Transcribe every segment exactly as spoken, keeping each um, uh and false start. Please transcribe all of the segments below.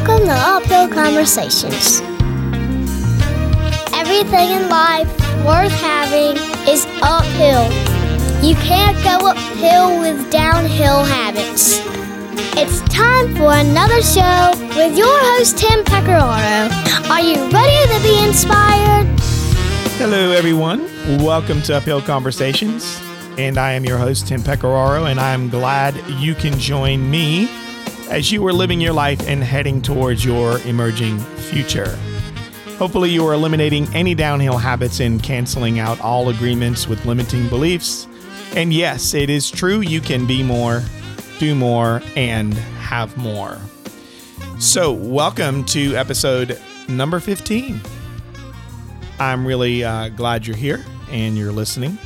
Welcome to Uphill Conversations. Everything in life worth having is uphill. You can't go uphill with downhill habits. It's time for another show with your host, Tim Pecoraro. Are you ready to be inspired? Hello, everyone. Welcome to Uphill Conversations. And I am your host, Tim Pecoraro, and I'm glad you can join me as you are living your life and heading towards your emerging future. Hopefully you are eliminating any downhill habits and canceling out all agreements with limiting beliefs. And yes, it is true, you can be more, do more, and have more. So welcome to episode number fifteen. I'm really uh, glad you're here and you're listening.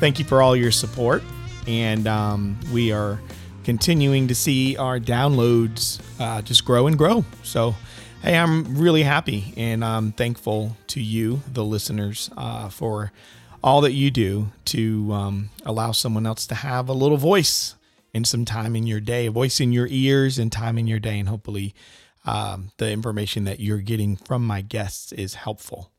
Thank you for all your support. And um, we are continuing to see our downloads uh, just grow and grow. So, hey, I'm really happy and I'm thankful to you, the listeners, uh, for all that you do to um, allow someone else to have a little voice and some time in your day, a voice in your ears and time in your day. And hopefully um, the information that you're getting from my guests is helpful.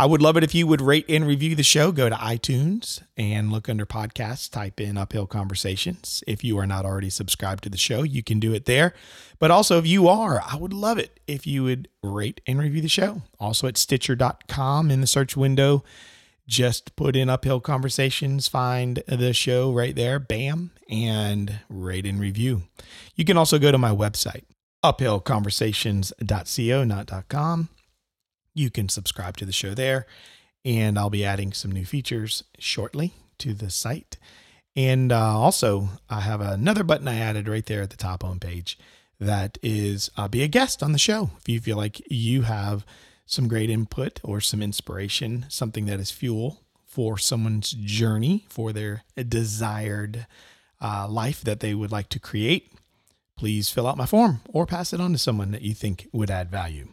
I would love it if you would rate and review the show. Go to iTunes and look under podcasts, type in Uphill Conversations. If you are not already subscribed to the show, you can do it there. But also if you are, I would love it if you would rate and review the show. Also at stitcher dot com in the search window, just put in Uphill Conversations, find the show right there, bam, and rate and review. You can also go to my website, uphill conversations dot co, not .com. You can subscribe to the show there, and I'll be adding some new features shortly to the site. And uh, also, I have another button I added right there at the top homepage that is uh, be a guest on the show. If you feel like you have some great input or some inspiration, something that is fuel for someone's journey, for their desired uh, life that they would like to create, please fill out my form or pass it on to someone that you think would add value.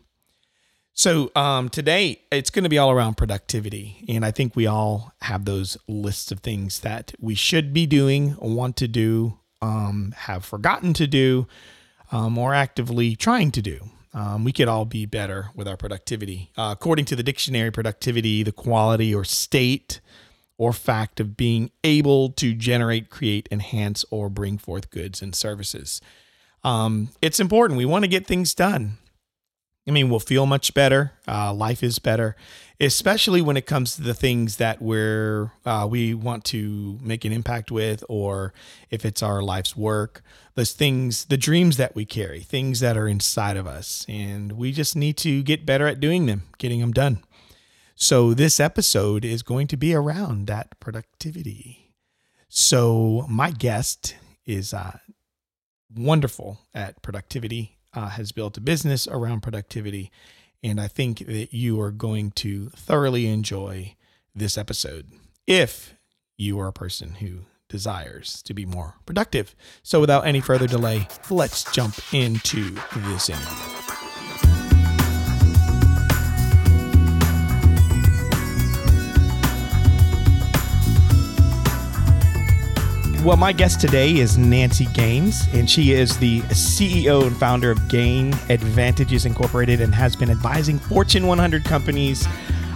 So um, today it's going to be all around productivity. And I think we all have those lists of things that we should be doing, want to do, um, have forgotten to do, um, or actively trying to do. Um, we could all be better with our productivity. Uh, according to the dictionary, productivity, the quality or state or fact of being able to generate, create, enhance, or bring forth goods and services. Um, it's important. We want to get things done. I mean, we'll feel much better. Uh, life is better, especially when it comes to the things that we're uh, we want to make an impact with, or if it's our life's work, those things, the dreams that we carry, things that are inside of us, and we just need to get better at doing them, getting them done. So this episode is going to be around that productivity. So my guest is uh, wonderful at productivity. Uh, has built a business around productivity, and I think that you are going to thoroughly enjoy this episode if you are a person who desires to be more productive. So without any further delay, let's jump into this interview. Well, my guest today is Nancy Gaines, and she is the C E O and founder of Gain Advantages Incorporated and has been advising Fortune one hundred companies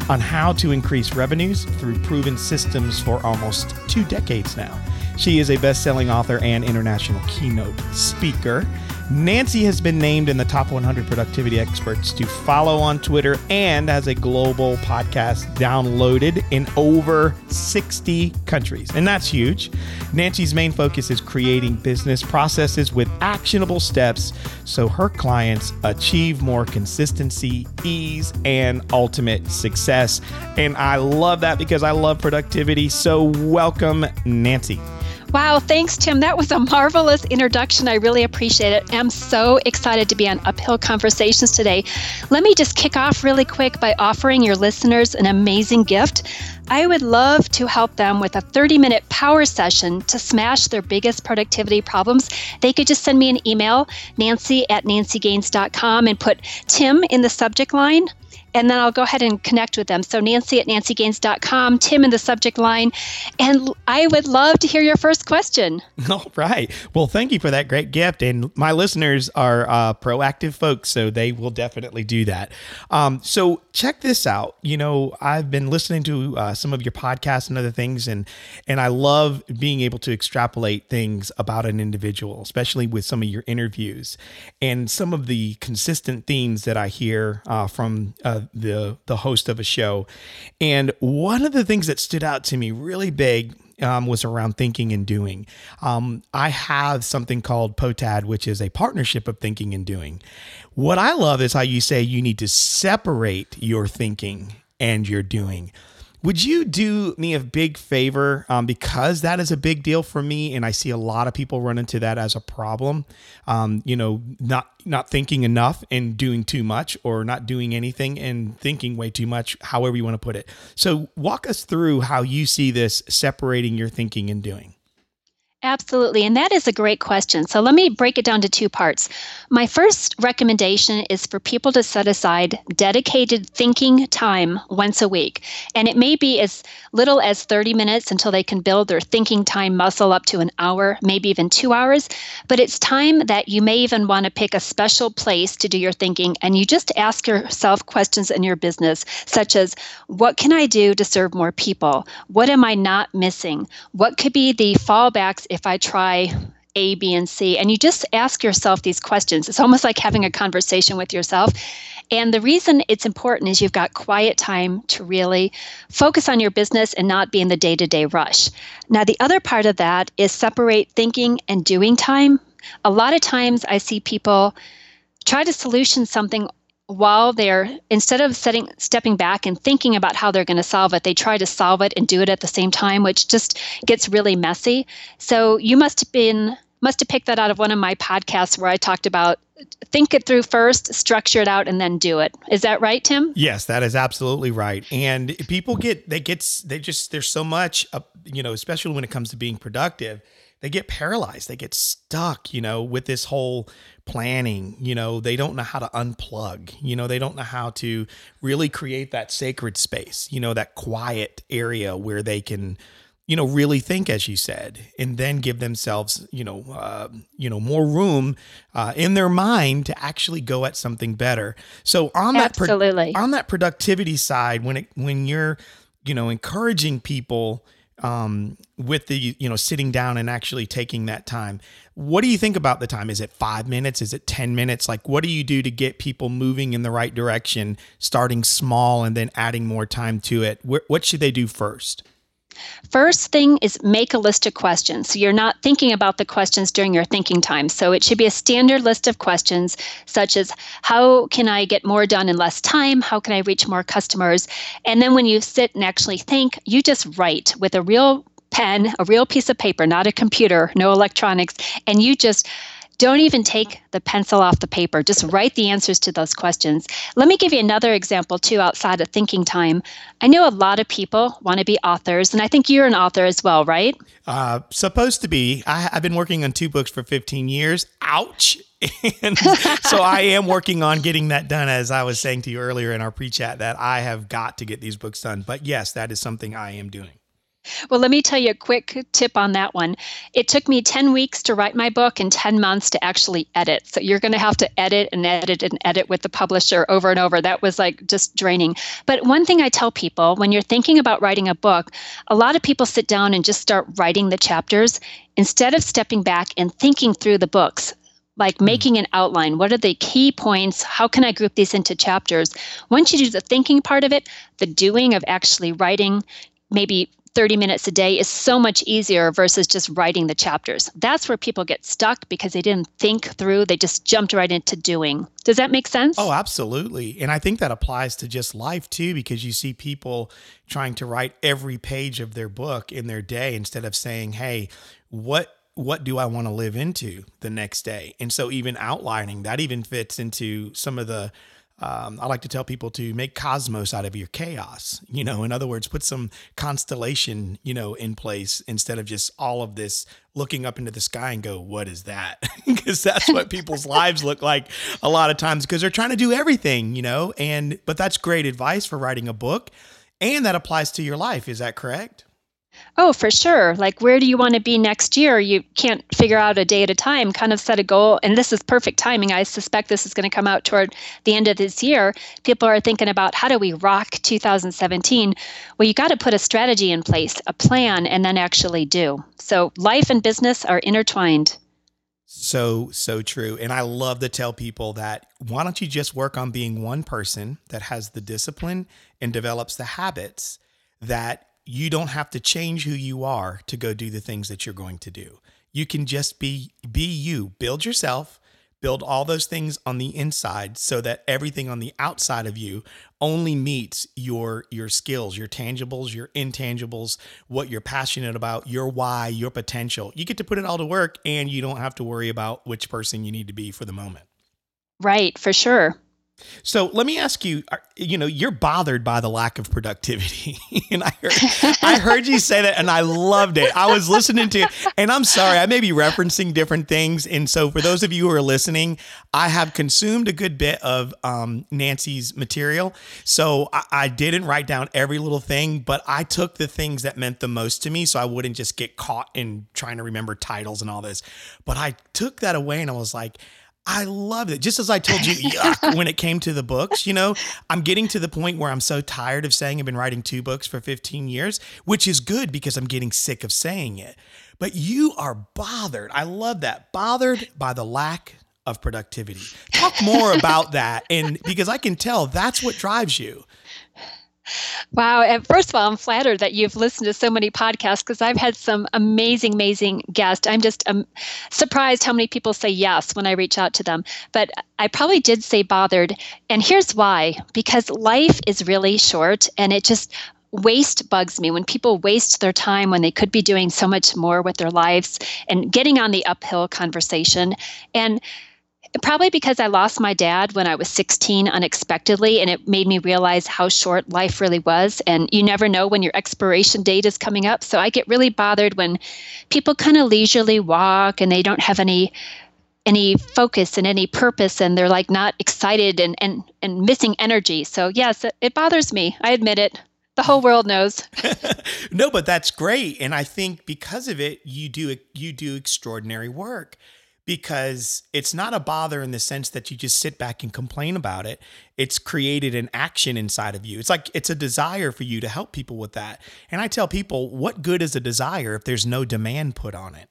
on how to increase revenues through proven systems for almost two decades now. She is a best-selling author and international keynote speaker. Nancy has been named in the top one hundred productivity experts to follow on Twitter and has a global podcast downloaded in over sixty countries. And that's huge. Nancy's main focus is creating business processes with actionable steps so her clients achieve more consistency, ease, and ultimate success. And I love that because I love productivity. So welcome, Nancy. Wow, thanks, Tim. That was a marvelous introduction. I really appreciate it. I'm so excited to be on Uphill Conversations today. Let me just kick off really quick by offering your listeners an amazing gift. I would love to help them with a thirty-minute power session to smash their biggest productivity problems. They could just send me an email, nancy at nancy gaines dot com, and put Tim in the subject line. and then I'll go ahead and connect with them. So Nancy at nancy gaines dot com, Tim in the subject line, and I would love to hear your first question. All right. Well, thank you for that great gift. And my listeners are uh, proactive folks, so they will definitely do that. Um, so check this out. You know, I've been listening to uh, some of your podcasts and other things, and and I love being able to extrapolate things about an individual, especially with some of your interviews. And some of the consistent themes that I hear uh, from uh, the the host of a show. And one of the things that stood out to me really big um, was around thinking and doing. Um, I have something called P O T A D, which is a partnership of thinking and doing. What I love is how you say you need to separate your thinking and your doing. Would you do me a big favor, um, because that is a big deal for me, and I see a lot of people run into that as a problem, um, you know, not not thinking enough and doing too much, or not doing anything and thinking way too much, however you want to put it. So walk us through how you see this separating your thinking and doing. Absolutely. And that is a great question. So let me break it down to two parts. My first recommendation is for people to set aside dedicated thinking time once a week. And it may be as little as thirty minutes until they can build their thinking time muscle up to an hour, maybe even two hours. But it's time that you may even want to pick a special place to do your thinking. And you just ask yourself questions in your business, such as, what can I do to serve more people? What am I not missing? What could be the fallbacks if I try A, B, and C? And you just ask yourself these questions. It's almost like having a conversation with yourself. And the reason it's important is you've got quiet time to really focus on your business and not be in the day-to-day rush. Now, the other part of that is separate thinking and doing time. A lot of times I see people try to solution something while they're, instead of setting, stepping back and thinking about how they're going to solve it, they try to solve it and do it at the same time, which just gets really messy. So you must have been, must have picked that out of one of my podcasts where I talked about think it through first, structure it out, and then do it. Is that right, Tim? Yes, that is absolutely right. And people get, they get, they just, there's so much, you know, especially when it comes to being productive, they get paralyzed, they get stuck, you know, with this whole planning, you know, they don't know how to unplug, you know, they don't know how to really create that sacred space, you know, that quiet area where they can, you know, really think, as you said, and then give themselves, you know, uh, you know, more room uh, in their mind to actually go at something better. So on that, pro- on that productivity side, when it, when you're, you know, encouraging people, um, with the, you know, sitting down and actually taking that time. What do you think about the time? Is it five minutes? Is it ten minutes? Like, what do you do to get people moving in the right direction, starting small and then adding more time to it? Wh- what should they do first? First thing is make a list of questions. So you're not thinking about the questions during your thinking time. So it should be a standard list of questions, such as, how can I get more done in less time? How can I reach more customers? And then when you sit and actually think, you just write with a real pen, a real piece of paper, not a computer, no electronics, and you just don't even take the pencil off the paper. Just write the answers to those questions. Let me give you another example, too, outside of thinking time. I know a lot of people want to be authors, and I think you're an author as well, right? Uh, supposed to be. I, I've been working on two books for fifteen years. Ouch. And so I am working on getting that done, as I was saying to you earlier in our pre-chat, that I have got to get these books done. But yes, that is something I am doing. Well, let me tell you a quick tip on that one. It took me ten weeks to write my book and ten months to actually edit. So you're going to have to edit and edit and edit with the publisher over and over. That was like just draining. But one thing I tell people, when you're thinking about writing a book, a lot of people sit down and just start writing the chapters instead of stepping back and thinking through the books. Like making an outline. What are the key points? How can I group these into chapters? Once you do the thinking part of it, the doing of actually writing, maybe thirty minutes a day, is so much easier versus just writing the chapters. That's where people get stuck because they didn't think through. They just jumped right into doing. Does that make sense? Oh, absolutely. And I think that applies to just life too, because you see people trying to write every page of their book in their day instead of saying, hey, what what do I want to live into the next day? And so even outlining, that even fits into some of the Um, I like to tell people to make cosmos out of your chaos, you know, in other words, put some constellation, you know, in place instead of just all of this looking up into the sky and go, what is that? Because that's what people's lives look like a lot of times because they're trying to do everything, you know, and but that's great advice for writing a book. And that applies to your life. Is that correct? Oh, for sure. Like, where do you want to be next year? You can't figure out a day at a time. Kind of set a goal. And this is perfect timing. I suspect this is going to come out toward the end of this year. People are thinking about how do we rock two thousand seventeen? Well, you got to put a strategy in place, a plan, and then actually do. So life and business are intertwined. So, so true. And I love to tell people that why don't you just work on being one person that has the discipline and develops the habits that you don't have to change who you are to go do the things that you're going to do. You can just be, be you, build yourself, build all those things on the inside so that everything on the outside of you only meets your, your skills, your tangibles, your intangibles, what you're passionate about, your why, your potential. You get to put it all to work and you don't have to worry about which person you need to be for the moment. Right, for sure. So let me ask you, you know, you're bothered by the lack of productivity. And I heard, I heard you say that and I loved it. I was listening to it and I'm sorry, I may be referencing different things. And so for those of you who are listening, I have consumed a good bit of um, Nancy's material. So I, I didn't write down every little thing, but I took the things that meant the most to me so I wouldn't just get caught in trying to remember titles and all this. But I took that away and I was like, I love it. Just as I told you yuck, when it came to the books, you know, I'm getting to the point where I'm so tired of saying I've been writing two books for fifteen years, which is good because I'm getting sick of saying it. But you are bothered. I love that. Bothered by the lack of productivity. Talk more about that. And because I can tell that's what drives you. Wow. And first of all, I'm flattered that you've listened to so many podcasts because I've had some amazing, amazing guests. I'm just um, surprised how many people say yes when I reach out to them. But I probably did say bothered. And here's why. Because life is really short and it just waste bugs me when people waste their time when they could be doing so much more with their lives and getting on the uphill conversation. And probably because I lost my dad when I was sixteen unexpectedly, and it made me realize how short life really was. And you never know when your expiration date is coming up. So I get really bothered when people kind of leisurely walk and they don't have any any focus and any purpose, and they're like not excited and, and, and missing energy. So yes, it, it bothers me. I admit it. The whole world knows. No, but that's great. And I think because of it, you do you do extraordinary work. Because it's not a bother in the sense that you just sit back and complain about it. It's created an action inside of you. It's like it's a desire for you to help people with that. And I tell people, what good is a desire if there's no demand put on it?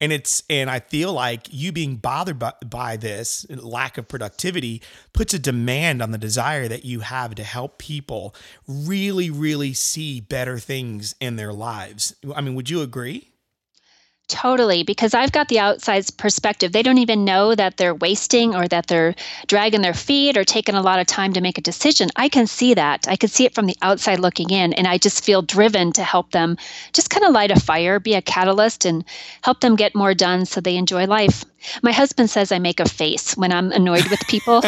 And it's and I feel like you being bothered by, by this lack of productivity puts a demand on the desire that you have to help people really, really see better things in their lives. I mean, would you agree? Totally, because I've got the outside perspective. They don't even know that they're wasting or that they're dragging their feet or taking a lot of time to make a decision. I can see that. I can see it from the outside looking in, and I just feel driven to help them just kind of light a fire, be a catalyst, and help them get more done so they enjoy life. My husband says I make a face when I'm annoyed with people.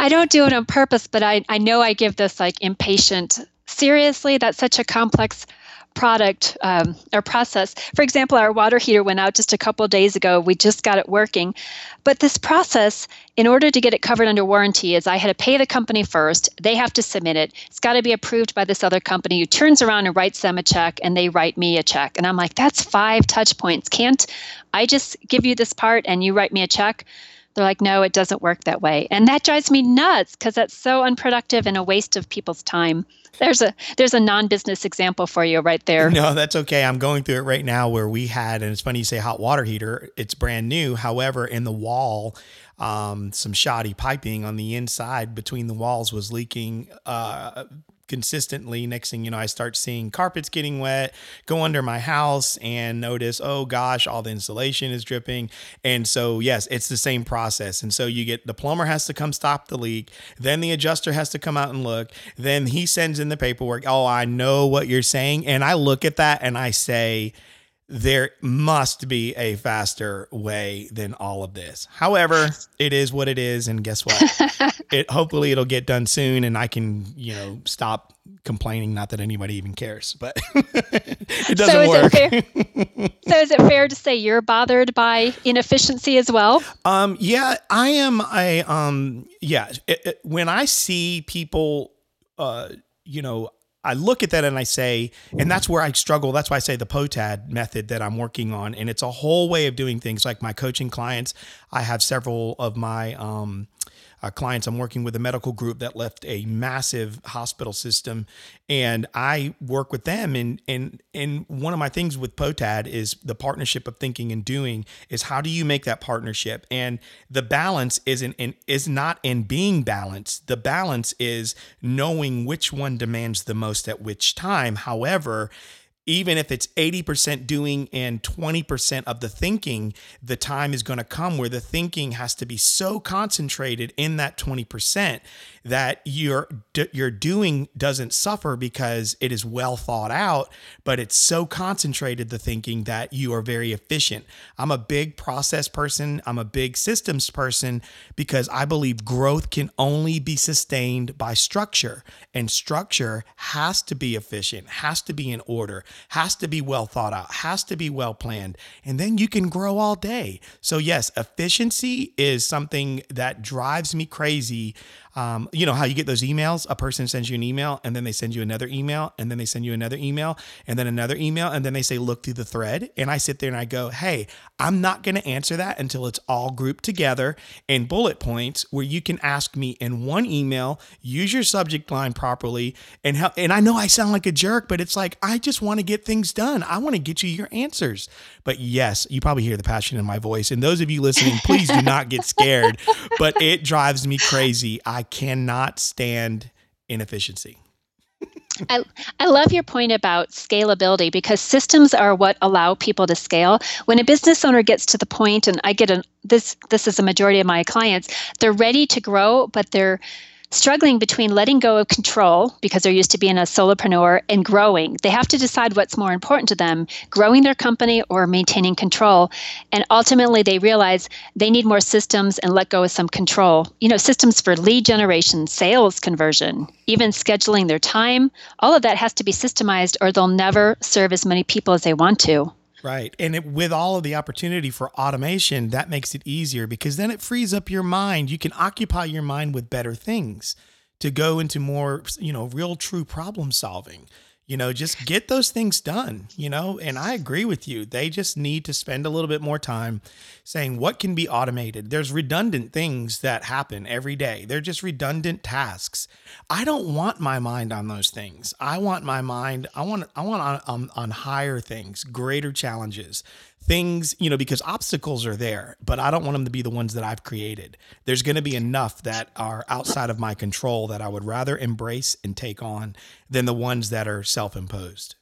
I don't do it on purpose, but I, I know I give this like impatient, seriously, that's such a complex product um, or process. For example, our water heater went out just a couple of days ago. We just got it working. But this process, in order to get it covered under warranty, is I had to pay the company first. They have to submit it. It's got to be approved by this other company who turns around and writes them a check, and they write me a check. And I'm like, that's five touch points. Can't I just give you this part and you write me a check? They're like, no, it doesn't work that way. And that drives me nuts because that's so unproductive and a waste of people's time. There's a there's a non-business example for you right there. No, that's okay. I'm going through it right now where we had, and it's funny you say hot water heater, it's brand new. However, in the wall, um, some shoddy piping on the inside between the walls was leaking uh consistently. Next thing you know, I start seeing carpets getting wet, go under my house and notice, oh gosh, all the insulation is dripping. And so, yes, it's the same process. And so you get the plumber has to come stop the leak. Then the adjuster has to come out and look. Then he sends in the paperwork. Oh, I know what you're saying. And I look at that and I say, there must be a faster way than all of this. However, it is what it is. And guess what? It hopefully it'll get done soon and I can, you know, stop complaining. Not that anybody even cares, but it doesn't so is work. It fair, so is it fair to say you're bothered by inefficiency as well? Um, yeah, I am. I, um, yeah. It, it, when I see people, uh, you know, I look at that and I say, and that's where I struggle. That's why I say the P O T A D method that I'm working on. And it's a whole way of doing things like my coaching clients. I have several of my um, uh, clients. I'm working with a medical group that left a massive hospital system. And I work with them. And, and, and one of my things with P O T A D is the partnership of thinking and doing is how do you make that partnership? And the balance isn't in, is not in being balanced. The balance is knowing which one demands the most at which time. However, even if it's eighty percent doing and twenty percent of the thinking, the time is going to come where the thinking has to be so concentrated in that twenty percent that your your doing doesn't suffer because it is well thought out, but it's so concentrated, the thinking, that you are very efficient. I'm a big process person. I'm a big systems person because I believe growth can only be sustained by structure, and structure has to be efficient, has to be in order, has to be well thought out, has to be well planned, and then you can grow all day. So yes, efficiency is something that drives me crazy. Um, you know how you get those emails? A person sends you an email and then they send you another email and then they send you another email and then another email and then they say, look through the thread. And I sit there and I go, hey, I'm not going to answer that until it's all grouped together in bullet points where you can ask me in one email, use your subject line properly. And help. And I know I sound like a jerk, but it's like, I just want to get things done. I want to get you your answers. But yes, you probably hear the passion in my voice. And those of you listening, please do not get scared, but it drives me crazy. I cannot stand inefficiency. I, I love your point about scalability because systems are what allow people to scale. When a business owner gets to the point, and I get an, this, this is a majority of my clients, they're ready to grow, but they're struggling between letting go of control because they're used to being a solopreneur and growing. They have to decide what's more important to them, growing their company or maintaining control. And ultimately, they realize they need more systems and let go of some control. You know, systems for lead generation, sales conversion, even scheduling their time. All of that has to be systemized or they'll never serve as many people as they want to. Right. And it, with all of the opportunity for automation, that makes it easier because then it frees up your mind. You can occupy your mind with better things to go into more, you know, real, true problem solving. You know, just get those things done, you know, and I agree with you. They just need to spend a little bit more time saying what can be automated. There's redundant things that happen every day. They're just redundant tasks. I don't want my mind on those things. I want my mind, I want, I want on, on, on higher things, greater challenges, things, you know, because obstacles are there, but I don't want them to be the ones that I've created. There's going to be enough that are outside of my control that I would rather embrace and take on than the ones that are self-imposed.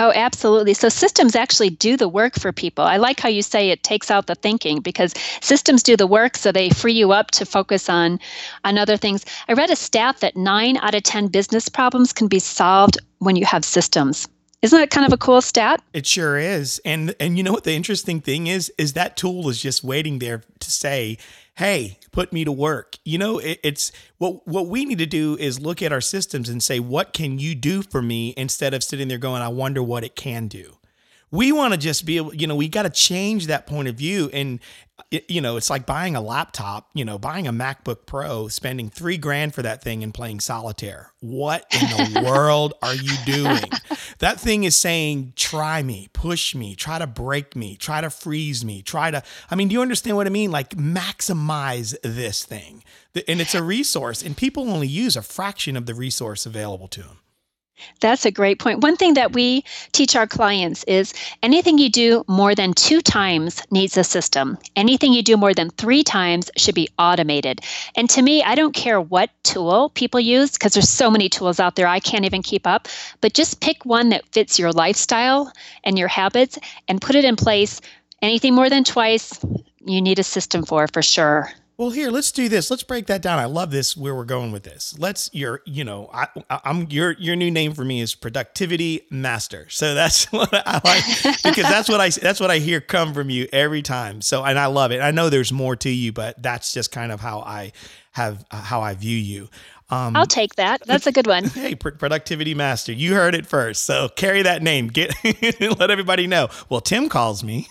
Oh, absolutely. So systems actually do the work for people. I like how you say it takes out the thinking because systems do the work, so they free you up to focus on, on other things. I read a stat that nine out of ten business problems can be solved when you have systems. Isn't that kind of a cool stat? It sure is. And and you know what the interesting thing is, is that tool is just waiting there to say, hey, put me to work. You know, it, it's what what we need to do is look at our systems and say, what can you do for me instead of sitting there going, I wonder what it can do. We want to just be able, you know, we got to change that point of view. And, it, you know, it's like buying a laptop, you know, buying a MacBook Pro, spending three grand for that thing and playing solitaire. What in the world are you doing? That thing is saying, try me, push me, try to break me, try to freeze me, try to, I mean, do you understand what I mean? Like maximize this thing. And it's a resource and people only use a fraction of the resource available to them. That's a great point. One thing that we teach our clients is anything you do more than two times needs a system. Anything you do more than three times should be automated. And to me, I don't care what tool people use because there's so many tools out there, I can't even keep up. But just pick one that fits your lifestyle and your habits and put it in place. Anything more than twice, you need a system for, for sure. Well, here, let's do this. Let's break that down. I love this, where we're going with this. Let's, your, you know, I, I'm your, your new name for me is productivity master. So that's what I like, because that's what I, that's what I hear come from you every time. So, and I love it. I know there's more to you, but that's just kind of how I have, how I view you. Um, I'll take that. That's a good one. Hey, productivity master. You heard it first. So carry that name. Get let everybody know. Well, Tim calls me.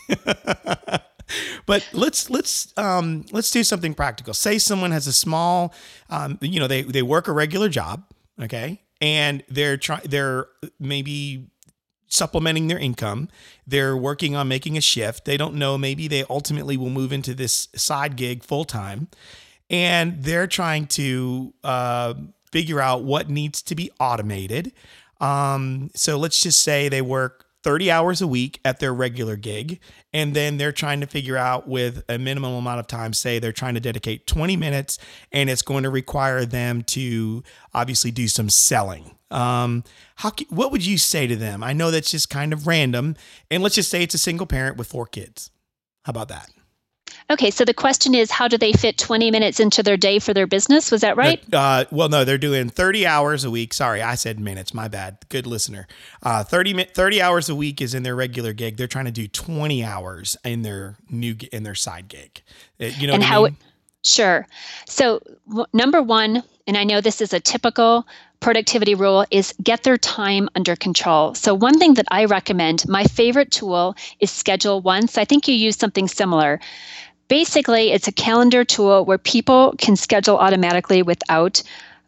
But let's let's um, let's do something practical. Say someone has a small, um, you know, they they work a regular job, okay, and they're try they're maybe supplementing their income. They're working on making a shift. They don't know. Maybe they ultimately will move into this side gig full time, and they're trying to uh, figure out what needs to be automated. Um, so let's just say they work thirty hours a week at their regular gig. And then they're trying to figure out, with a minimum amount of time, say they're trying to dedicate twenty minutes, and it's going to require them to obviously do some selling. Um, how, what would you say to them? I know that's just kind of random. And let's just say it's a single parent with four kids. How about that? Okay, so the question is, how do they fit twenty minutes into their day for their business? Was that right? Uh, well, no, they're doing thirty hours a week. Sorry, I said minutes. My bad. Good listener. Uh, thirty hours a week is in their regular gig. They're trying to do twenty hours in their new in their side gig. You know and what how? I mean? Sure. So w- number one, and I know this is a typical productivity rule, is get their time under control. So one thing that I recommend, my favorite tool is ScheduleOnce. I think you use something similar. Basically, it's a calendar tool where people can schedule automatically without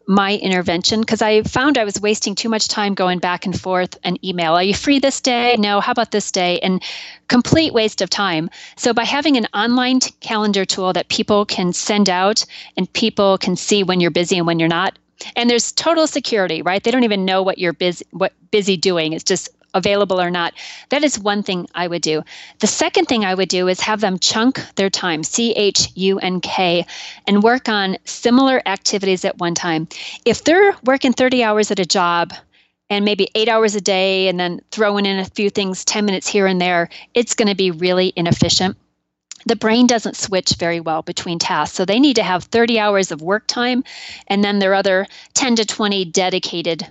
my intervention, because I found I was wasting too much time going back and forth and email. Are you free this day? No. How about this day? And complete waste of time. So by having an online t- calendar tool that people can send out, and people can see when you're busy and when you're not, and there's total security, right? They don't even know what you're busy, what busy doing. It's just available or not. That is one thing I would do. The second thing I would do is have them chunk their time, C H U N K, and work on similar activities at one time. If they're working thirty hours at a job, and maybe eight hours a day, and then throwing in a few things, ten minutes here and there, it's going to be really inefficient. The brain doesn't switch very well between tasks. So they need to have thirty hours of work time, and then their other ten to twenty dedicated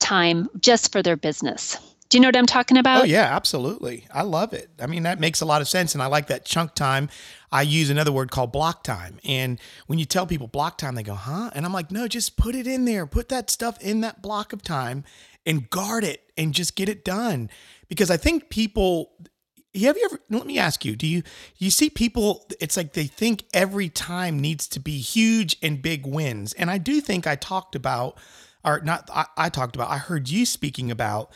time just for their business. Do you know what I'm talking about? Oh, yeah, absolutely. I love it. I mean, that makes a lot of sense. And I like that chunk time. I use another word called block time. And when you tell people block time, they go, huh? And I'm like, no, just put it in there. Put that stuff in that block of time and guard it and just get it done. Because I think people, have you ever, let me ask you, do you, you see people, it's like they think every time needs to be huge and big wins. And I do think I talked about, or not, I, I talked about, I heard you speaking about,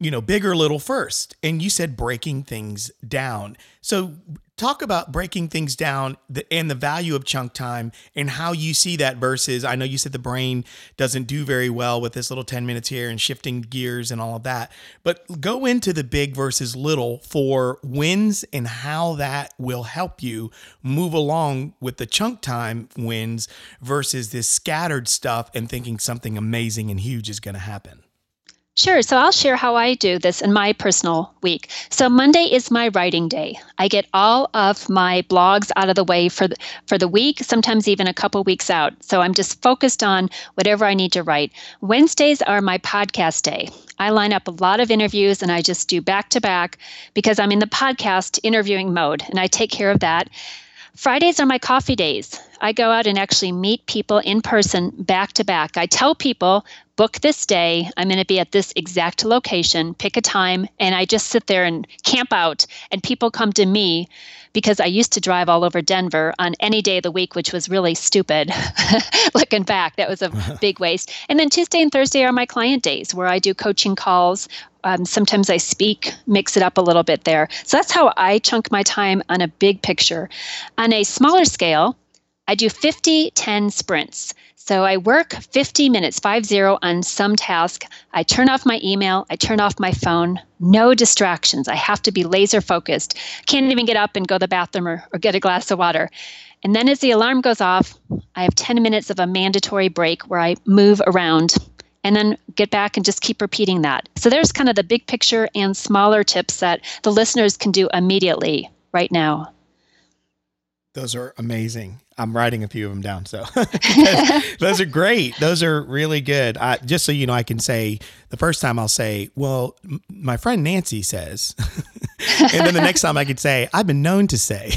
you know, big or little first. And you said breaking things down. So talk about breaking things down and the value of chunk time and how you see that versus, I know you said the brain doesn't do very well with this little ten minutes here and shifting gears and all of that, but go into the big versus little for wins and how that will help you move along with the chunk time wins versus this scattered stuff and thinking something amazing and huge is going to happen. Sure. So I'll share how I do this in my personal week. So Monday is my writing day. I get all of my blogs out of the way for the, for the week, sometimes even a couple weeks out. So I'm just focused on whatever I need to write. Wednesdays are my podcast day. I line up a lot of interviews and I just do back to back because I'm in the podcast interviewing mode and I take care of that. Fridays are my coffee days. I go out and actually meet people in person back to back. I tell people, book this day. I'm going to be at this exact location, pick a time, and I just sit there and camp out, and people come to me because I used to drive all over Denver on any day of the week, which was really stupid. Looking back, that was a big waste. And then Tuesday and Thursday are my client days where I do coaching calls. Um, sometimes I speak, mix it up a little bit there. So that's how I chunk my time on a big picture. On a smaller scale, I do fifty ten sprints. So I work fifty minutes, five zero, on some task. I turn off my email. I turn off my phone. No distractions. I have to be laser focused. Can't even get up and go to the bathroom or, or get a glass of water. And then as the alarm goes off, I have ten minutes of a mandatory break where I move around and then get back and just keep repeating that. So there's kind of the big picture and smaller tips that the listeners can do immediately right now. Those are amazing. I'm writing a few of them down. So those are great. Those are really good. I, just so you know, I can say the first time I'll say, well, m- my friend Nancy says, and then the next time I could say, I've been known to say.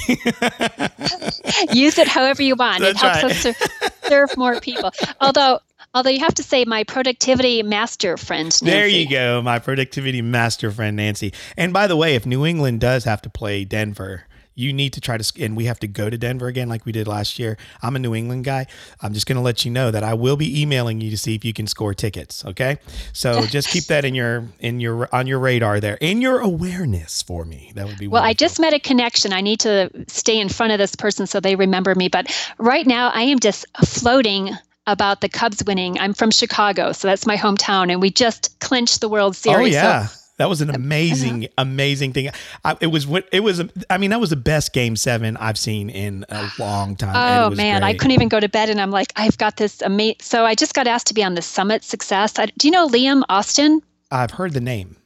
Use it however you want. That's it helps right. us serve, serve more people. Although, although you have to say my productivity master friend, Nancy. There you go. My productivity master friend, Nancy. And by the way, if New England does have to play Denver, you need to try to, and we have to go to Denver again like we did last year. I'm a New England guy. I'm just going to let you know that I will be emailing you to see if you can score tickets, okay? So just keep that in your in your on your radar there, in your awareness for me. That would be well, wonderful. I just made a connection. I need to stay in front of this person so they remember me, but right now I am just floating about the Cubs winning. I'm from Chicago, so that's my hometown, and we just clinched the World Series. Oh yeah. So- That was an amazing, amazing thing. I, it was what it was. I mean, that was the best Game Seven I've seen in a long time. Oh, it was man, great. I couldn't even go to bed, and I'm like, I've got this amazing. So I just got asked to be on the Summit Success. I, do you know Liam Austin? I've heard the name.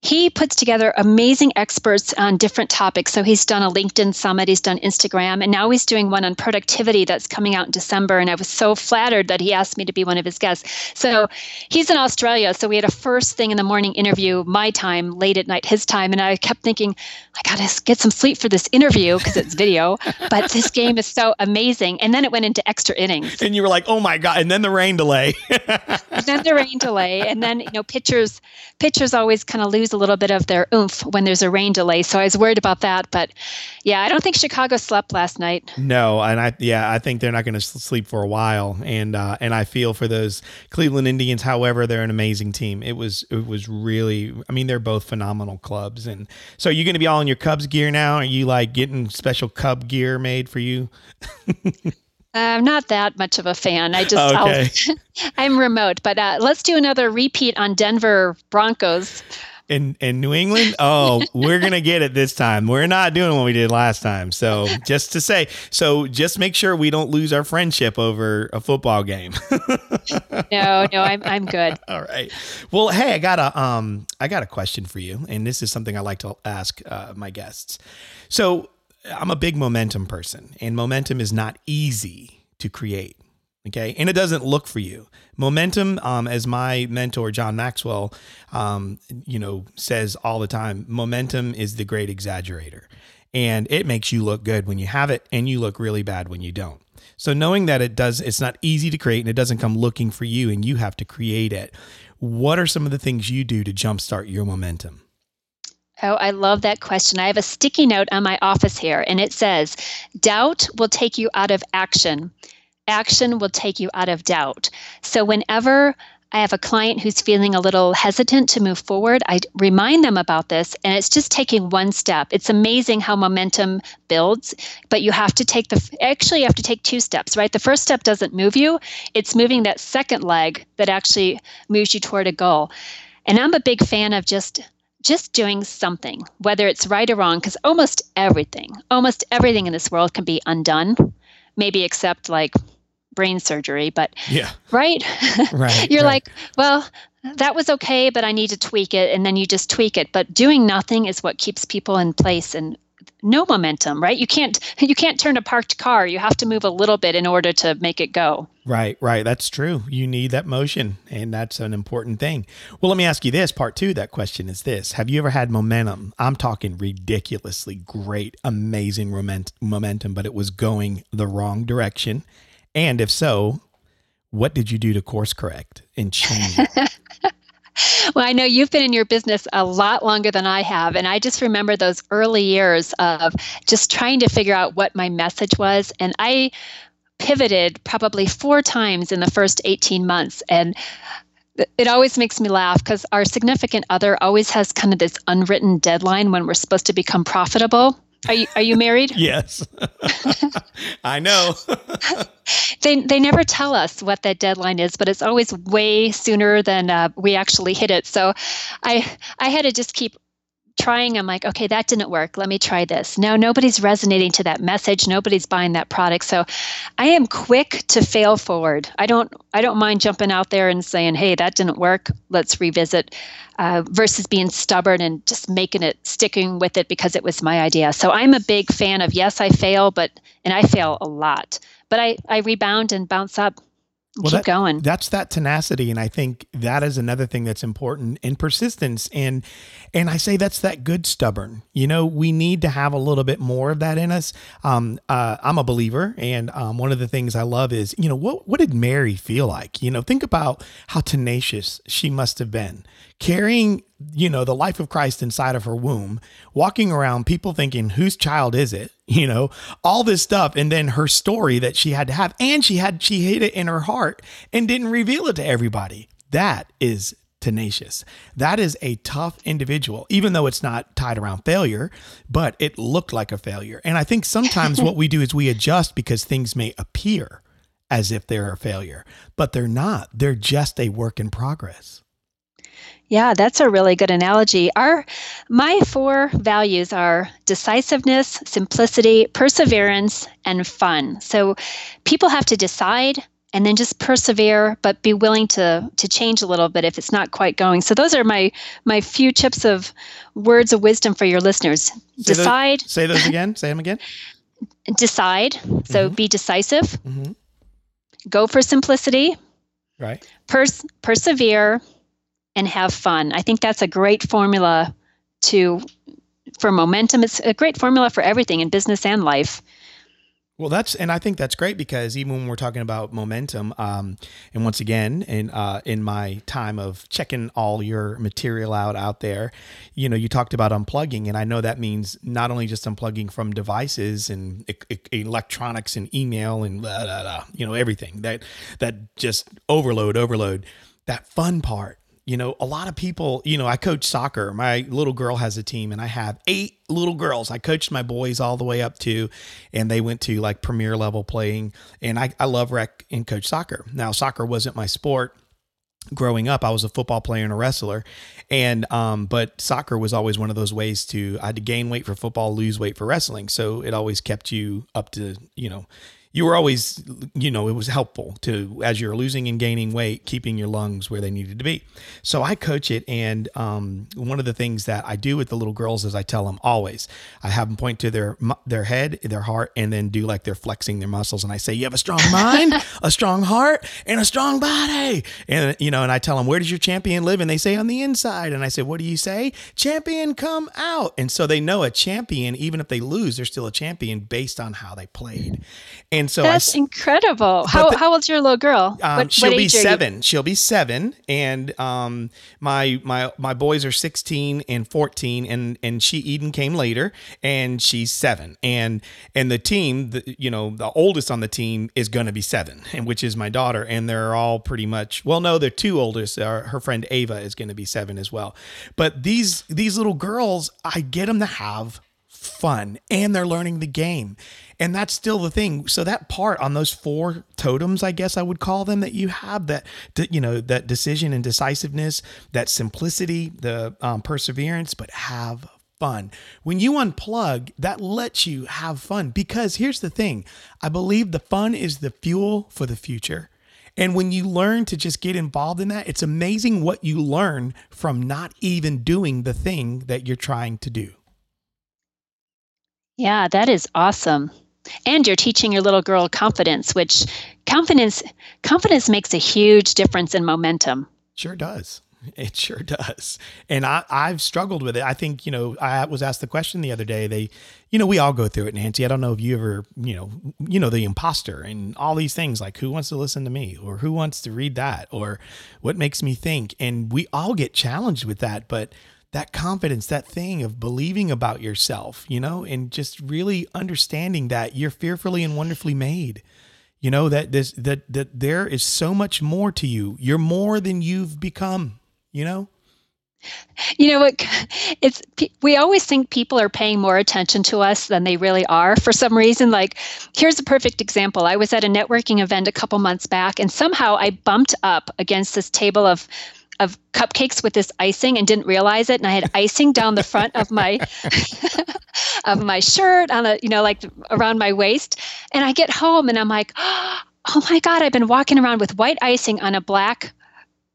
He puts together amazing experts on different topics. So he's done a LinkedIn summit, he's done Instagram, and now he's doing one on productivity that's coming out in December. And I was so flattered that he asked me to be one of his guests. So he's in Australia. So we had a first thing in the morning interview, my time, late at night, his time. And I kept thinking, I got to get some sleep for this interview because it's video, but this game is so amazing. And then it went into extra innings. And you were like, oh my God. And then the rain delay. and then the rain delay. And then, you know, pitchers, pitchers always kind of lose a little bit of their oomph when there's a rain delay. So I was worried about that. But yeah, I don't think Chicago slept last night. No. And I, yeah, I think they're not going to sleep for a while. And, uh, and I feel for those Cleveland Indians. However, they're an amazing team. It was, it was really, I mean, they're both phenomenal clubs. And so you're going to be all in your Cubs gear now. Are you like getting special Cub gear made for you? I'm not that much of a fan. I just, okay. I'm remote, but uh, let's do another repeat on Denver Broncos. In in New England, oh, we're gonna get it this time. We're not doing what we did last time. So just to say, so just make sure we don't lose our friendship over a football game. no, no, I'm I'm good. All right. Well, hey, I got a um, I got a question for you, and this is something I like to ask uh, my guests. So I'm a big momentum person, and momentum is not easy to create. Okay. And it doesn't look for you. Momentum, um, as my mentor, John Maxwell, um, you know, says all the time, momentum is the great exaggerator, and it makes you look good when you have it and you look really bad when you don't. So knowing that it does, it's not easy to create and it doesn't come looking for you and you have to create it. What are some of the things you do to jumpstart your momentum? Oh, I love that question. I have a sticky note on my office here and it says, doubt will take you out of action. Action will take you out of doubt. So whenever I have a client who's feeling a little hesitant to move forward, I remind them about this, and it's just taking one step. It's amazing how momentum builds, but you have to take the, actually you have to take two steps, right? The first step doesn't move you. It's moving that second leg that actually moves you toward a goal. And I'm a big fan of just Just doing something, whether it's right or wrong, because almost everything, almost everything in this world can be undone, maybe except like brain surgery, but yeah. right? right You're right. like, well, that was okay, but I need to tweak it. And then you just tweak it. But doing nothing is what keeps people in place and no momentum, right? You can't, you can't turn a parked car. You have to move a little bit in order to make it go. Right, right. That's true. You need that motion, and that's an important thing. Well, let me ask you this. Part two of that question is this. Have you ever had momentum? I'm talking ridiculously great, amazing momentum, but it was going the wrong direction. And if so, what did you do to course correct and change it? Well, I know you've been in your business a lot longer than I have. And I just remember those early years of just trying to figure out what my message was. And I pivoted probably four times in the first eighteen months. And it always makes me laugh because our significant other always has kind of this unwritten deadline when we're supposed to become profitable. Are you are you married? Yes. I know. They they never tell us what that deadline is, but it's always way sooner than uh, we actually hit it. So I I had to just keep trying, I'm like, okay, that didn't work. Let me try this. No, nobody's resonating to that message. Nobody's buying that product. So I am quick to fail forward. I don't, I don't mind jumping out there and saying, hey, that didn't work. Let's revisit, uh, versus being stubborn and just making it, sticking with it because it was my idea. So I'm a big fan of, yes, I fail, but, and I fail a lot, but I, I rebound and bounce up. Well, Keep that, going. That's that tenacity. And I think that is another thing that's important, and persistence. And, and I say, that's that good stubborn, you know, we need to have a little bit more of that in us. Um, uh, I'm a believer. And, um, one of the things I love is, you know, what, what did Mary feel like? You know, think about how tenacious she must've been, carrying, you know, the life of Christ inside of her womb, walking around, people thinking, whose child is it? You know, all this stuff. And then her story that she had to have, and she had, she hid it in her heart and didn't reveal it to everybody. That is tenacious. That is a tough individual, even though it's not tied around failure, but it looked like a failure. And I think sometimes what we do is we adjust because things may appear as if they're a failure, but they're not. They're just a work in progress. Yeah, that's a really good analogy. Our, my four values are decisiveness, simplicity, perseverance, and fun. So people have to decide and then just persevere, but be willing to to change a little bit if it's not quite going. So those are my my few tips of words of wisdom for your listeners. Say decide. Those, say those again. Say them again. Decide. So mm-hmm. be decisive. Mm-hmm. Go for simplicity. Right. Pers- persevere. And have fun. I think that's a great formula to for momentum. It's a great formula for everything in business and life. Well, that's, and I think that's great because even when we're talking about momentum, um, and once again, in, uh, in my time of checking all your material out out there, you know, you talked about unplugging, and I know that means not only just unplugging from devices and e- electronics and email and blah, blah, blah, you know, everything that, that just overload, overload, that fun part. You know, a lot of people, you know, I coach soccer. My little girl has a team, and I have eight little girls. I coached my boys all the way up to, and they went to like premier level playing. And I, I love rec and coach soccer. Now, soccer wasn't my sport. Growing up, I was a football player and a wrestler. And, um, but soccer was always one of those ways to, I had to gain weight for football, lose weight for wrestling. So it always kept you up to, you know, you were always, you know, it was helpful to, as you're losing and gaining weight, keeping your lungs where they needed to be. So I coach it. And um, one of the things that I do with the little girls is I tell them always, I have them point to their, their head, their heart, and then do like they're flexing their muscles. And I say, you have a strong mind, a strong heart, and a strong body. And, you know, and I tell them, where does your champion live? And they say on the inside. And I say, what do you say? Champion, come out. And so they know a champion, even if they lose, they're still a champion based on how they played. And And so that's I, incredible. How the, how old's your little girl? Um, what, she'll what be seven. She'll be seven. And um, my my my boys are sixteen and fourteen, and and she Eden came later, and she's seven. And and the team, the, you know, the oldest on the team is going to be seven, and which is my daughter. And they're all pretty much well, no, the two oldest are, her friend Ava is going to be seven as well. But these these little girls, I get them to have fun, and they're learning the game. And that's still the thing. So that part on those four totems, I guess I would call them, that you have that, you know, that decision and decisiveness, that simplicity, the um, perseverance, but have fun. When you unplug, that lets you have fun, because here's the thing. I believe the fun is the fuel for the future. And when you learn to just get involved in that, it's amazing what you learn from not even doing the thing that you're trying to do. Yeah, that is awesome. And you're teaching your little girl confidence, which confidence confidence makes a huge difference in momentum. Sure does. It sure does. And I, I've struggled with it. I think, you know, I was asked the question the other day. They, you know, we all go through it, Nancy. I don't know if you ever, you know, you know, the imposter and all these things, like who wants to listen to me, or who wants to read that, or what makes me think? And we all get challenged with that, but that confidence, that thing of believing about yourself, you know, and just really understanding that you're fearfully and wonderfully made, you know, that this, that, that there is so much more to you. You're more than you've become, you know? You know, it, it's, we always think people are paying more attention to us than they really are for some reason. Like, here's a perfect example. I was at a networking event a couple months back, and somehow I bumped up against this table of of cupcakes with this icing and didn't realize it. And I had icing down the front of my of my shirt on a, you know, like around my waist. And I get home and I'm like, oh my God, I've been walking around with white icing on a black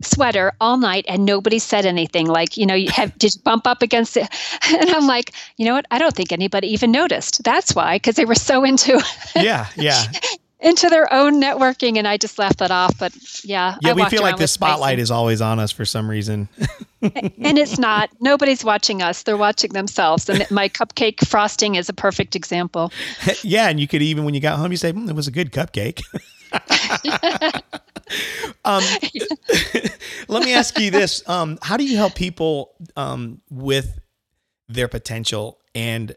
sweater all night and nobody said anything. Like, you know, you have, did you bump up against it? And I'm like, you know what? I don't think anybody even noticed. That's why, because they were so into yeah, yeah. into their own networking, and I just laughed it off. But yeah, yeah, I we feel like the spotlight is always on us for some reason. And it's not. Nobody's watching us. They're watching themselves. And my cupcake frosting is a perfect example. Yeah, and you could even, when you got home, you say, mm, it was a good cupcake. um, let me ask you this. Um, how do you help people um, with their potential and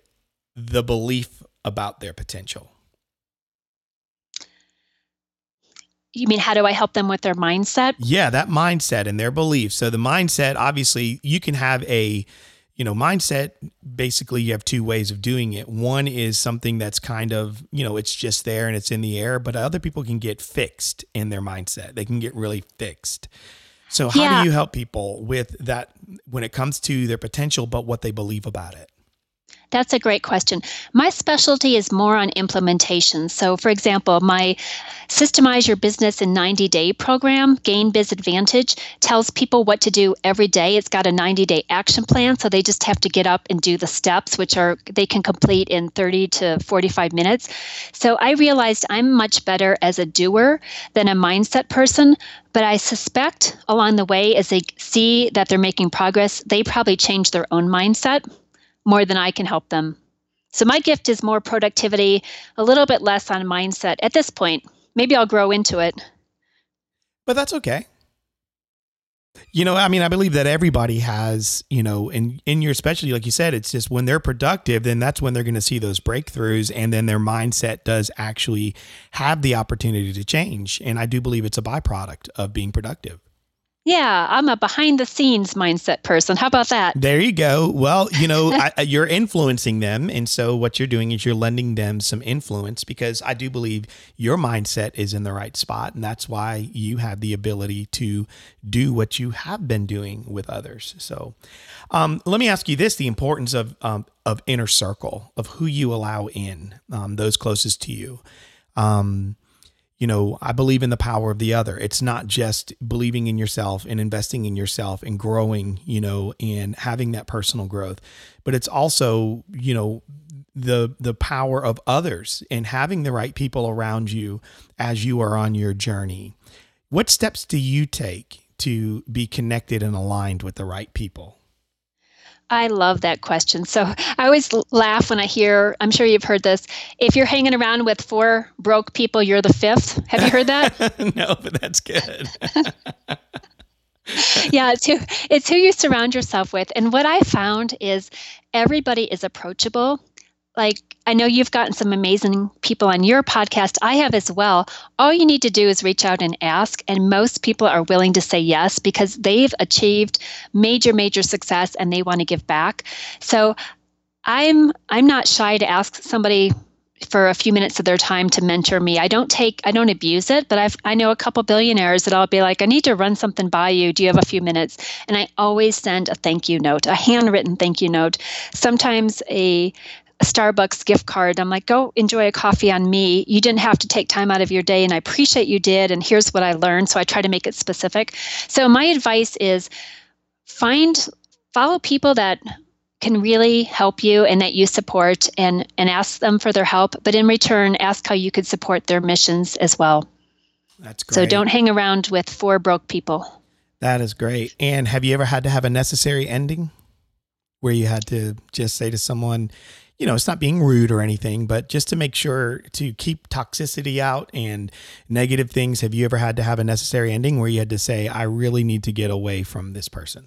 the belief about their potential? You mean, how do I help them with their mindset? Yeah, that mindset and their beliefs. So the mindset, obviously, you can have a, you know, mindset. Basically, you have two ways of doing it. One is something that's kind of, you know, it's just there and it's in the air, but other people can get fixed in their mindset. They can get really fixed. So how yeah. do you help people with that when it comes to their potential, but what they believe about it? That's a great question. My specialty is more on implementation. So, for example, my Systemize Your Business in ninety day program, Gain Biz Advantage, tells people what to do every day. It's got a ninety day action plan, so they just have to get up and do the steps, which are they can complete in thirty to forty-five minutes. So I realized I'm much better as a doer than a mindset person, but I suspect along the way, as they see that they're making progress, they probably change their own mindset more than I can help them. So my gift is more productivity, a little bit less on mindset at this point. Maybe I'll grow into it. But that's okay. You know, I mean, I believe that everybody has, you know, in, in your specialty, like you said, it's just when they're productive, then that's when they're going to see those breakthroughs. And then their mindset does actually have the opportunity to change. And I do believe it's a byproduct of being productive. Yeah, I'm a behind-the-scenes mindset person. How about that? There you go. Well, you know, I, you're influencing them. And so what you're doing is you're lending them some influence, because I do believe your mindset is in the right spot. And that's why you have the ability to do what you have been doing with others. So um, let me ask you this, the importance of um, of inner circle, of who you allow in, um, those closest to you. Um You know, I believe in the power of the other. It's not just believing in yourself and investing in yourself and growing, you know, and having that personal growth, but it's also, you know, the the power of others and having the right people around you as you are on your journey. What steps do you take to be connected and aligned with the right people? I love that question. So I always laugh when I hear, I'm sure you've heard this, if you're hanging around with four broke people, you're the fifth. Have you heard that? No, but that's good. Yeah, it's who, it's who you surround yourself with. And what I found is everybody is approachable. Like, I know you've gotten some amazing people on your podcast. I have as well. All you need to do is reach out and ask. And most people are willing to say yes because they've achieved major, major success and they want to give back. So I'm I'm not shy to ask somebody for a few minutes of their time to mentor me. I don't take, I don't abuse it, but I've, I know a couple billionaires that I'll be like, I need to run something by you. Do you have a few minutes? And I always send a thank you note, a handwritten thank you note. Sometimes a A Starbucks gift card. I'm like, go enjoy a coffee on me. You didn't have to take time out of your day, and I appreciate you did. And here's what I learned. So I try to make it specific. So my advice is find, follow people that can really help you and that you support, and, and ask them for their help. But in return, ask how you could support their missions as well. That's great. So don't hang around with four broke people. That is great. And have you ever had to have a necessary ending where you had to just say to someone, you know, it's not being rude or anything, but just to make sure to keep toxicity out and negative things. Have you ever had to have a necessary ending where you had to say, I really need to get away from this person?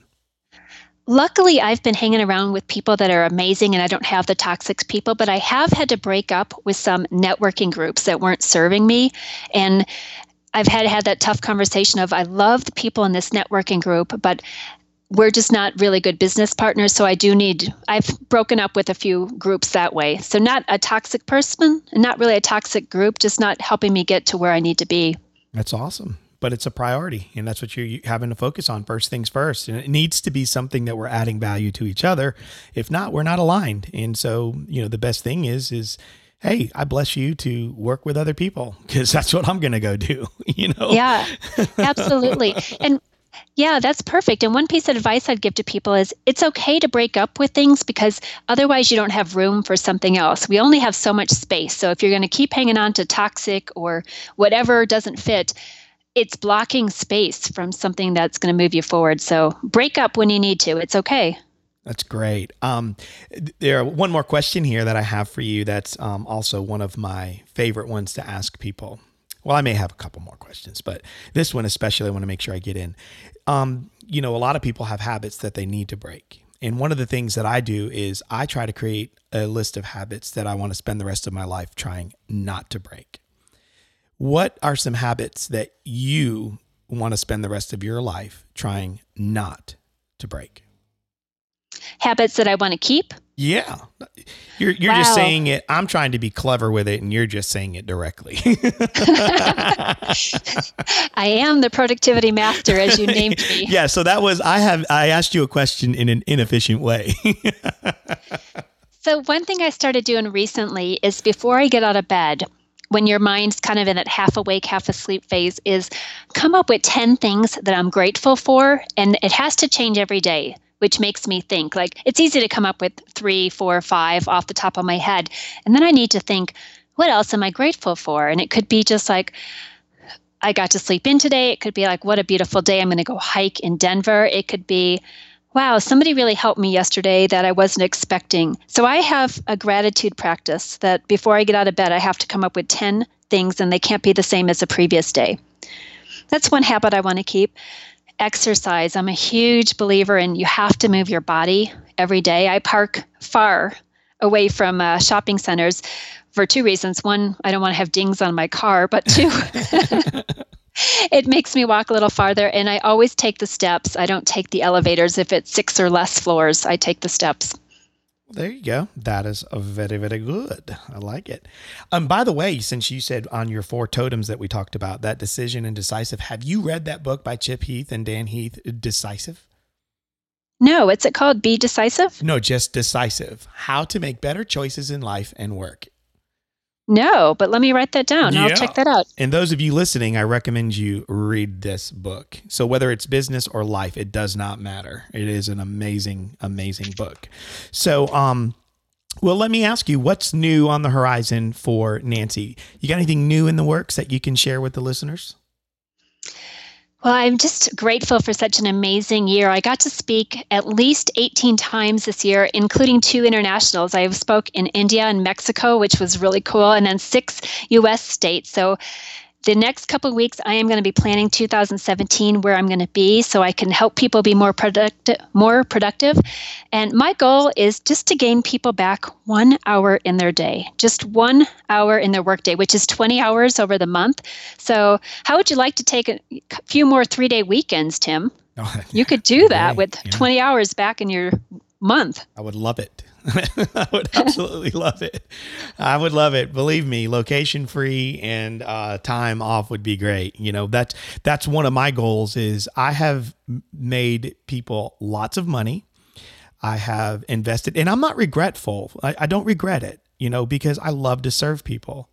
Luckily, I've been hanging around with people that are amazing and I don't have the toxic people, but I have had to break up with some networking groups that weren't serving me. And I've had had that tough conversation of, I love the people in this networking group, but we're just not really good business partners. So I do need, I've broken up with a few groups that way. So not a toxic person, not really a toxic group, just not helping me get to where I need to be. That's awesome. but it's a priority, and that's what you're having to focus on. First things first, and it needs to be something that we're adding value to each other. If not, we're not aligned. And so, you know, the best thing is, is, hey, I bless you to work with other people, because that's what I'm going to go do, you know? Yeah, absolutely. And yeah, that's perfect. And one piece of advice I'd give to people is it's okay to break up with things, because otherwise you don't have room for something else. We only have so much space. So if you're going to keep hanging on to toxic or whatever doesn't fit, it's blocking space from something that's going to move you forward. So break up when you need to. It's okay. That's great. Um, there, one more question here that I have for you. That's um, also one of my favorite ones to ask people. Well, I may have a couple more questions, but this one especially, I want to make sure I get in. Um, you know, a lot of people have habits that they need to break. And one of the things that I do is I try to create a list of habits that I want to spend the rest of my life trying not to break. What are some habits that you want to spend the rest of your life trying not to break? Habits that I want to keep? Yeah. You're you're wow. just saying it. I'm trying to be clever with it, and you're just saying it directly. I am the productivity master, as you named me. Yeah, so that was I have I asked you a question in an inefficient way. So one thing I started doing recently is, before I get out of bed, when your mind's kind of in that half awake, half asleep phase, is come up with ten things that I'm grateful for, and it has to change every day, which makes me think. Like, it's easy to come up with three, four, five off the top of my head. And then I need to think, what else am I grateful for? And it could be just like, I got to sleep in today. It could be like, what a beautiful day. I'm going to go hike in Denver. It could be, wow, somebody really helped me yesterday that I wasn't expecting. So I have a gratitude practice that before I get out of bed, I have to come up with ten things, and they can't be the same as the previous day. That's one habit I want to keep. Exercise. I'm a huge believer in you have to move your body every day. I park far away from uh, shopping centers for two reasons. One, I don't want to have dings on my car, but two, it makes me walk a little farther. And I always take the steps. I don't take the elevators. If it's six or less floors, I take the steps. There you go. That is a very, very good. I like it. Um, by the way, since you said on your four totems that we talked about, that Decision and Decisive, have you read that book by Chip Heath and Dan Heath, Decisive? No, it's it called Be Decisive? No, just Decisive. How to Make Better Choices in Life and Work. No, but let me write that down. Yeah. I'll check that out. And those of you listening, I recommend you read this book. So whether it's business or life, it does not matter. It is an amazing, amazing book. So, um, well, let me ask you, what's new on the horizon for Nancy? You got anything new in the works that you can share with the listeners? Well, I'm just grateful for such an amazing year. I got to speak at least eighteen times this year, including two internationals. I spoke in India and Mexico, which was really cool, and then six U S states. So the next couple of weeks, I am going to be planning two thousand seventeen where I'm going to be, so I can help people be more productive. More productive, and my goal is just to gain people back one hour in their day, just one hour in their workday, which is twenty hours over the month. So, how would you like to take a few more three-day weekends, Tim? Oh, yeah. You could do that, right, with yeah. twenty hours back in your month. I would love it. I would absolutely love it. I would love it. Believe me, location free and uh, time off would be great. You know, that's, that's one of my goals. Is I have made people lots of money. I have invested, and I'm not regretful. I, I don't regret it, you know, because I love to serve people,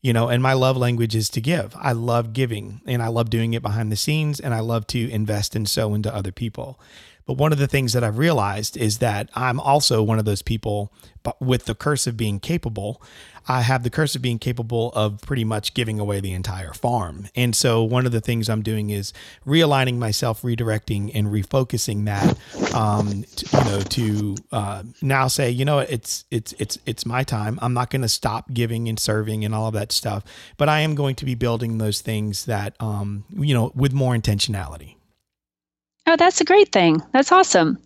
you know, and my love language is to give. I love giving, and I love doing it behind the scenes, and I love to invest and sow into other people. But one of the things that I've realized is that I'm also one of those people, but with the curse of being capable. I have the curse of being capable of pretty much giving away the entire farm. And so one of the things I'm doing is realigning myself, redirecting, and refocusing that, um, to, you know, to uh, now say, you know, it's it's it's it's my time. I'm not going to stop giving and serving and all of that stuff, but I am going to be building those things that, um, you know, with more intentionality. Oh, that's a great thing. That's awesome.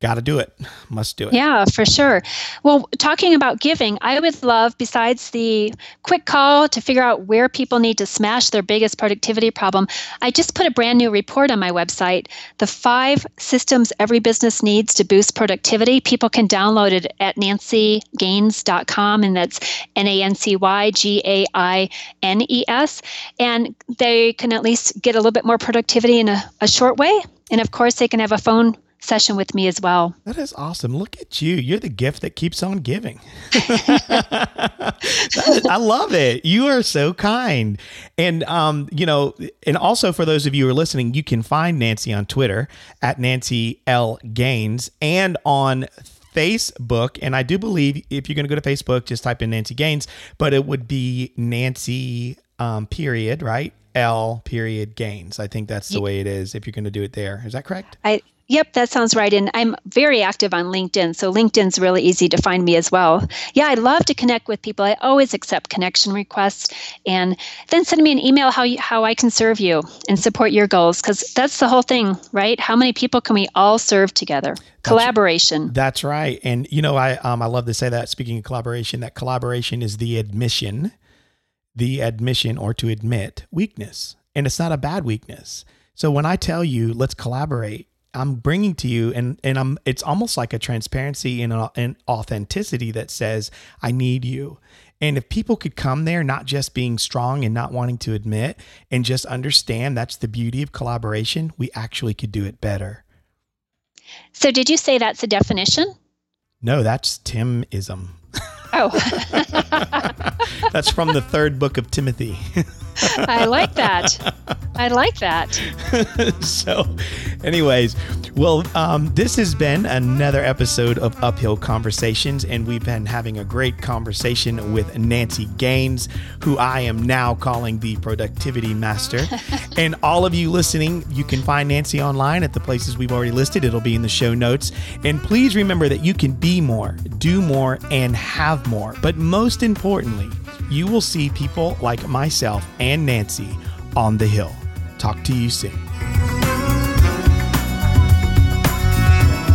Got to do it. Must do it. Yeah, for sure. Well, talking about giving, I would love, besides the quick call to figure out where people need to smash their biggest productivity problem, I just put a brand new report on my website, the five systems every business needs to boost productivity. People can download it at nancy gaines dot com, and that's N A N C Y G A I N E S. And they can at least get a little bit more productivity in a, a short way. And of course, they can have a phone session with me as well. That is awesome. Look at you. You're the gift that keeps on giving. is, I love it. You are so kind. And, um, you know, and also for those of you who are listening, you can find Nancy on Twitter at Nancy L Gaines and on Facebook. And I do believe if you're going to go to Facebook, just type in Nancy Gaines, but it would be Nancy um, period, right? L period Gaines. I think that's the way it is if you're going to do it there. Is that correct? I Yep, that sounds right. And I'm very active on LinkedIn, so LinkedIn's really easy to find me as well. Yeah, I love to connect with people. I always accept connection requests, and then send me an email how you, how I can serve you and support your goals, because that's the whole thing, right? How many people can we all serve together? Collaboration. That's right. And you know, I um I love to say that, speaking of collaboration, that collaboration is the admission, the admission or to admit weakness, and it's not a bad weakness. So when I tell you, let's collaborate, I'm bringing to you, and and I'm. It's almost like a transparency and a, an authenticity that says, I need you. And if people could come there, not just being strong and not wanting to admit, and just understand that's the beauty of collaboration, we actually could do it better. So did you say that's a definition? No, that's Timism. Oh. That's from the third book of Timothy. I like that. I like that. So anyways, well, um, this has been another episode of Uphill Conversations, and we've been having a great conversation with Nancy Gaines, who I am now calling the Productivity Master. And all of you listening, you can find Nancy online at the places we've already listed. It'll be in the show notes. And please remember that you can be more, do more, and have more. But most importantly, you will see people like myself and Nancy on the hill. Talk to you soon.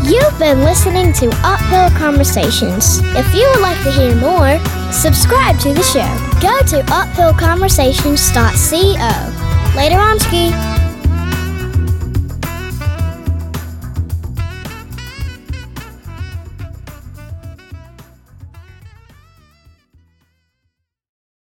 You've been listening to Uphill Conversations. If you would like to hear more, subscribe to the show. Go to uphill conversations dot co. Later on, Ski.